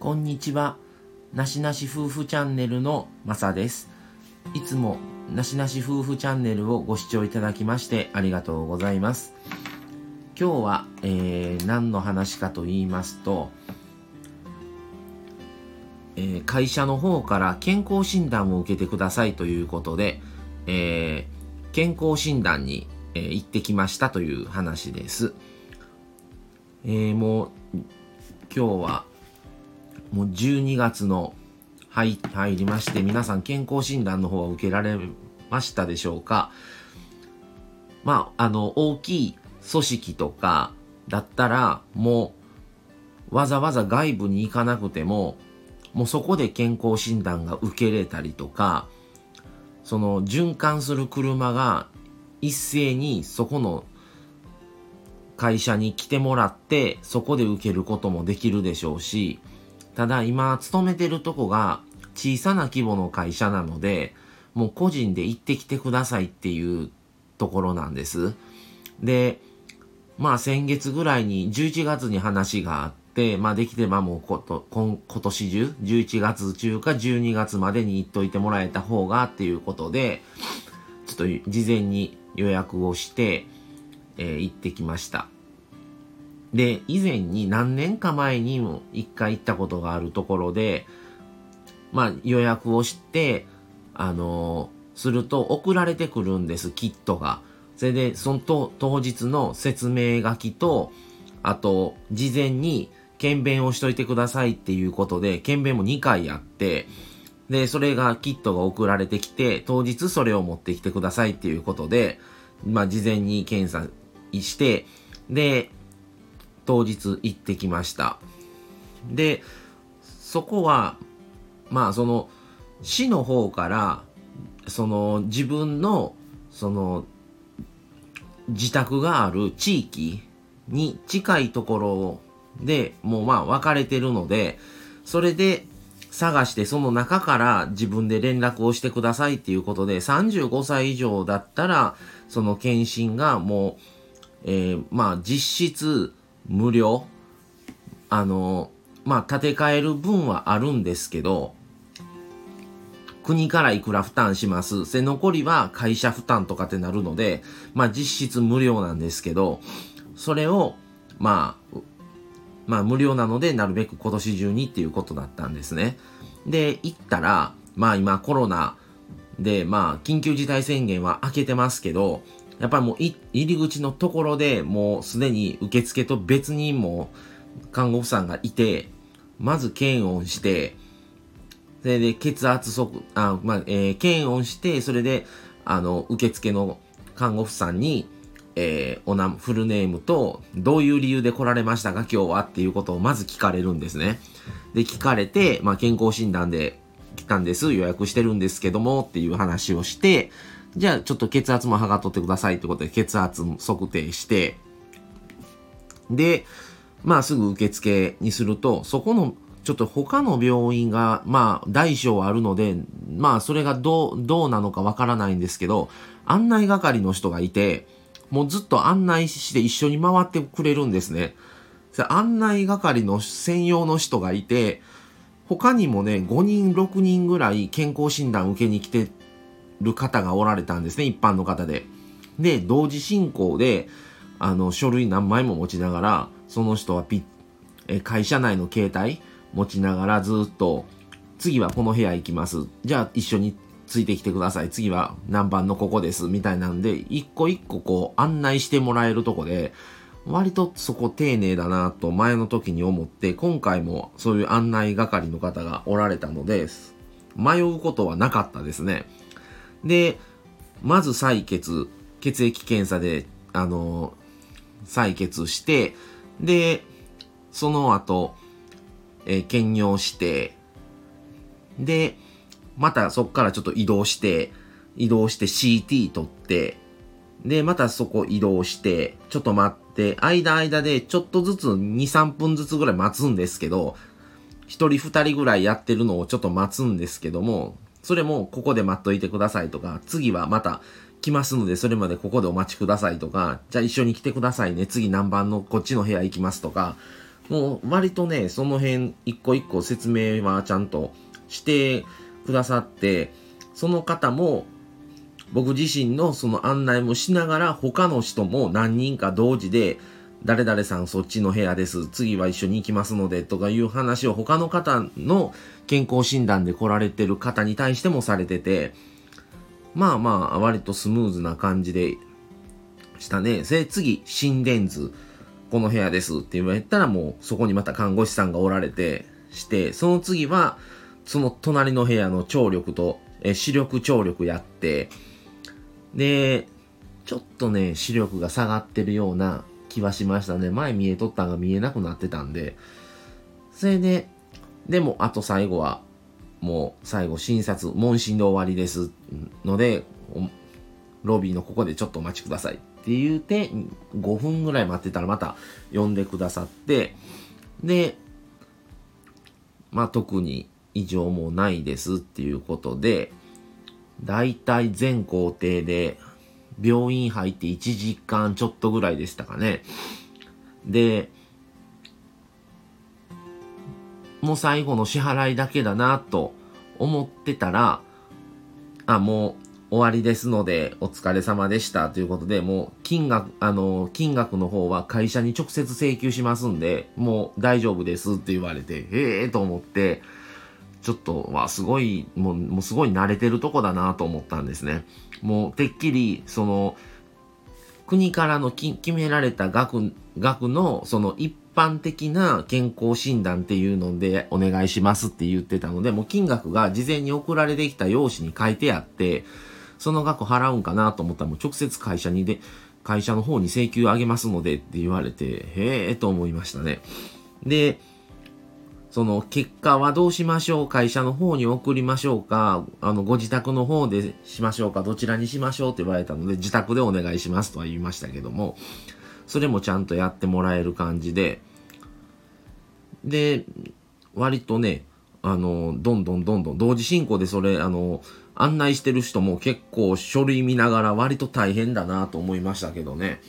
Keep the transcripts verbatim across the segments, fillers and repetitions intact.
こんにちは。なしなし夫婦チャンネルのまさです。いつもなしなし夫婦チャンネルをご視聴いただきましてありがとうございます。今日は、えー、何の話かと言いますと、えー、会社の方から健康診断を受けてくださいということで、えー、健康診断に、えー、行ってきましたという話です。えー、もう今日はもうじゅうにがつの入りまして、皆さん健康診断の方は受けられましたでしょうか。まあ、あの、大きい組織とかだったら、もうわざわざ外部に行かなくても、もうそこで健康診断が受けれたりとか、その循環する車が一斉にそこの会社に来てもらって、そこで受けることもできるでしょうし、ただ今勤めてるとこが小さな規模の会社なので、もう個人で行ってきてくださいっていうところなんです。で、まあ先月ぐらいにじゅういちがつに話があって、まあできればもうこと今年中、じゅういちがつ中かじゅうにがつまでに行っといてもらえた方がっていうことで、ちょっと事前に予約をして、えー、行ってきました。で、以前に何年か前にも一回行ったことがあるところで、まあ予約をして、あのー、すると送られてくるんです、キットが。それで、そのと当日の説明書きと、あと、事前に検便をしといてくださいっていうことで、検便もにかいあって、で、それがキットが送られてきて、当日それを持ってきてくださいっていうことで、まあ事前に検査して、で、当日行ってきました。で、そこはまあその市の方からその自分のその自宅がある地域に近いところでもうまあ分かれてるので、それで探してその中から自分で連絡をしてくださいっていうことで、さんじゅうごさい以上だったらその検診がもう、えー、まあ実質無料、あのまあ建て替える分はあるんですけど、国からいくら負担しますで、残りは会社負担とかってなるので、まあ実質無料なんですけど、それをまあまあ無料なのでなるべく今年中にっていうことだったんですね。で、行ったらまあ今コロナでまあ緊急事態宣言は明けてますけど、やっぱりもう入り口のところでもうすでに受付と別にもう看護婦さんがいて、まず検温して、それで血圧測、あ、まあ、えー、検温して、それで、あの、受付の看護婦さんに、えー、おな、フルネームと、どういう理由で来られましたか、今日はっていうことをまず聞かれるんですね。で、聞かれて、まあ、健康診断で来たんです、予約してるんですけども、っていう話をして、じゃあちょっと血圧も測っとってくださいってことで血圧測定して、で、まあすぐ受付にすると、そこのちょっと他の病院がまあ大小あるので、まあそれがどう、どうなのかわからないんですけど、案内係の人がいて、もうずっと案内して一緒に回ってくれるんですね。案内係の専用の人がいて、他にもね、ごにん、ろくにんぐらい健康診断受けに来て、る方がおられたんですね、一般の方で。で、同時進行で、あの、書類何枚も持ちながら、その人はピッ、会社内の携帯持ちながらずっと、次はこの部屋行きます。じゃあ一緒についてきてください。次は何番のここです。みたいなんで、一個一個こう案内してもらえるとこで、割とそこ丁寧だなと前の時に思って、今回もそういう案内係の方がおられたので、迷うことはなかったですね。で、まず採血、血液検査で、あの、採血して、で、その後、えー、検尿して、で、またそこからちょっと移動して、移動して シーティー 取って、で、またそこ移動して、ちょっと待って、間間でちょっとずつに、さんぷんずつぐらい待つんですけど、ひとりふたりぐらいやってるのをちょっと待つんですけども、それもここで待っといてくださいとか、次はまた来ますのでそれまでここでお待ちくださいとか、じゃあ一緒に来てくださいね、次何番のこっちの部屋行きますとか、もう割とね、その辺一個一個説明はちゃんとしてくださって、その方も僕自身のその案内もしながら、他の人も何人か同時で、誰々さんそっちの部屋です。次は一緒に行きますのでとかいう話を他の方の健康診断で来られてる方に対してもされてて、まあまあ割とスムーズな感じでしたね。で、次、心電図。この部屋ですって言われたらもうそこにまた看護師さんがおられてして、その次はその隣の部屋の聴力とえ視力聴力やって、で、ちょっとね、視力が下がってるような気はしましたね。前見えとったのが見えなくなってたんで。それで、でもあと最後は、もう最後診察、問診で終わりですので、ロビーのここでちょっとお待ちくださいって言うて、ごふんぐらい待ってたらまた呼んでくださって、で、まあ特に異常もないですっていうことで、だいたい全工程で、病院入っていちじかんちょっとぐらいでしたかね。で、もう最後の支払いだけだなと思ってたら、あ、もう終わりですのでお疲れ様でしたということで、もう金額、あの、金額の方は会社に直接請求しますんで、もう大丈夫ですって言われて、へえーと思って、ちょっとはすごいもう、もうすごい慣れてるとこだなと思ったんですね。もうてっきりその国からのき決められた額額のその一般的な健康診断っていうのでお願いしますって言ってたので、もう金額が事前に送られてきた用紙に書いてあって、その額払うんかなと思ったら、もう直接会社にで会社の方に請求あげますのでって言われて、へえと思いましたね。で、その結果はどうしましょう、会社の方に送りましょうか、あのご自宅の方でしましょうか、どちらにしましょうって言われたので、自宅でお願いしますとは言いましたけども、それもちゃんとやってもらえる感じで、で割とね、あのどんどんどんどん同時進行で、それあの案内してる人も結構書類見ながら割と大変だなと思いましたけどね。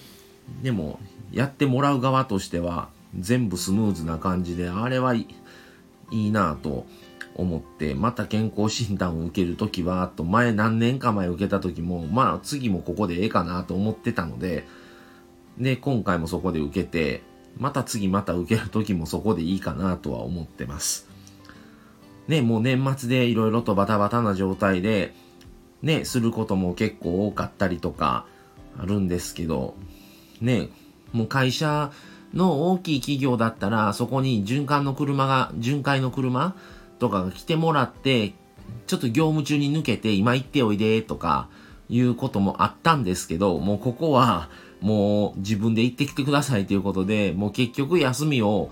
でもやってもらう側としては全部スムーズな感じで、あれはいいいなぁと思って、また健康診断を受けるときはと、前何年か前受けたときも、まあ次もここでええかなと思ってたので、で今回もそこで受けて、また次また受けるときもそこでいいかなとは思ってますね。もう年末でいろいろとバタバタな状態でね、することも結構多かったりとかあるんですけどね、もう会社の大きい企業だったら、そこに循環の車が、巡回の車とかが来てもらって、ちょっと業務中に抜けて今行っておいでとかいうこともあったんですけど、もうここはもう自分で行ってきてくださいということで、もう結局休みを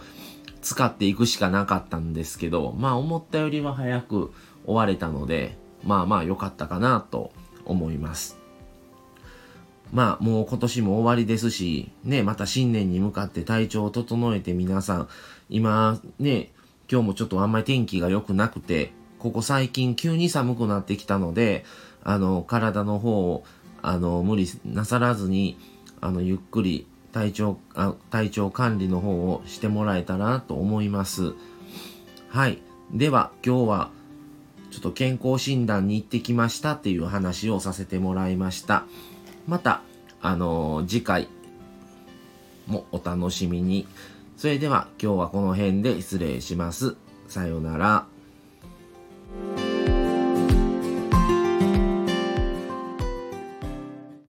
使っていくしかなかったんですけど、まあ思ったよりは早く終われたので、まあまあ良かったかなと思います。まあもう今年も終わりですしね、また新年に向かって体調を整えて、皆さん今ね、今日もちょっとあんまり天気が良くなくて、ここ最近急に寒くなってきたので、あの体の方をあの無理なさらずに、あのゆっくり体調あ体調管理の方をしてもらえたらと思います。はい、では今日はちょっと健康診断に行ってきましたっていう話をさせてもらいました。また、あのー、次回もお楽しみに。それでは今日はこの辺で失礼します。さようなら。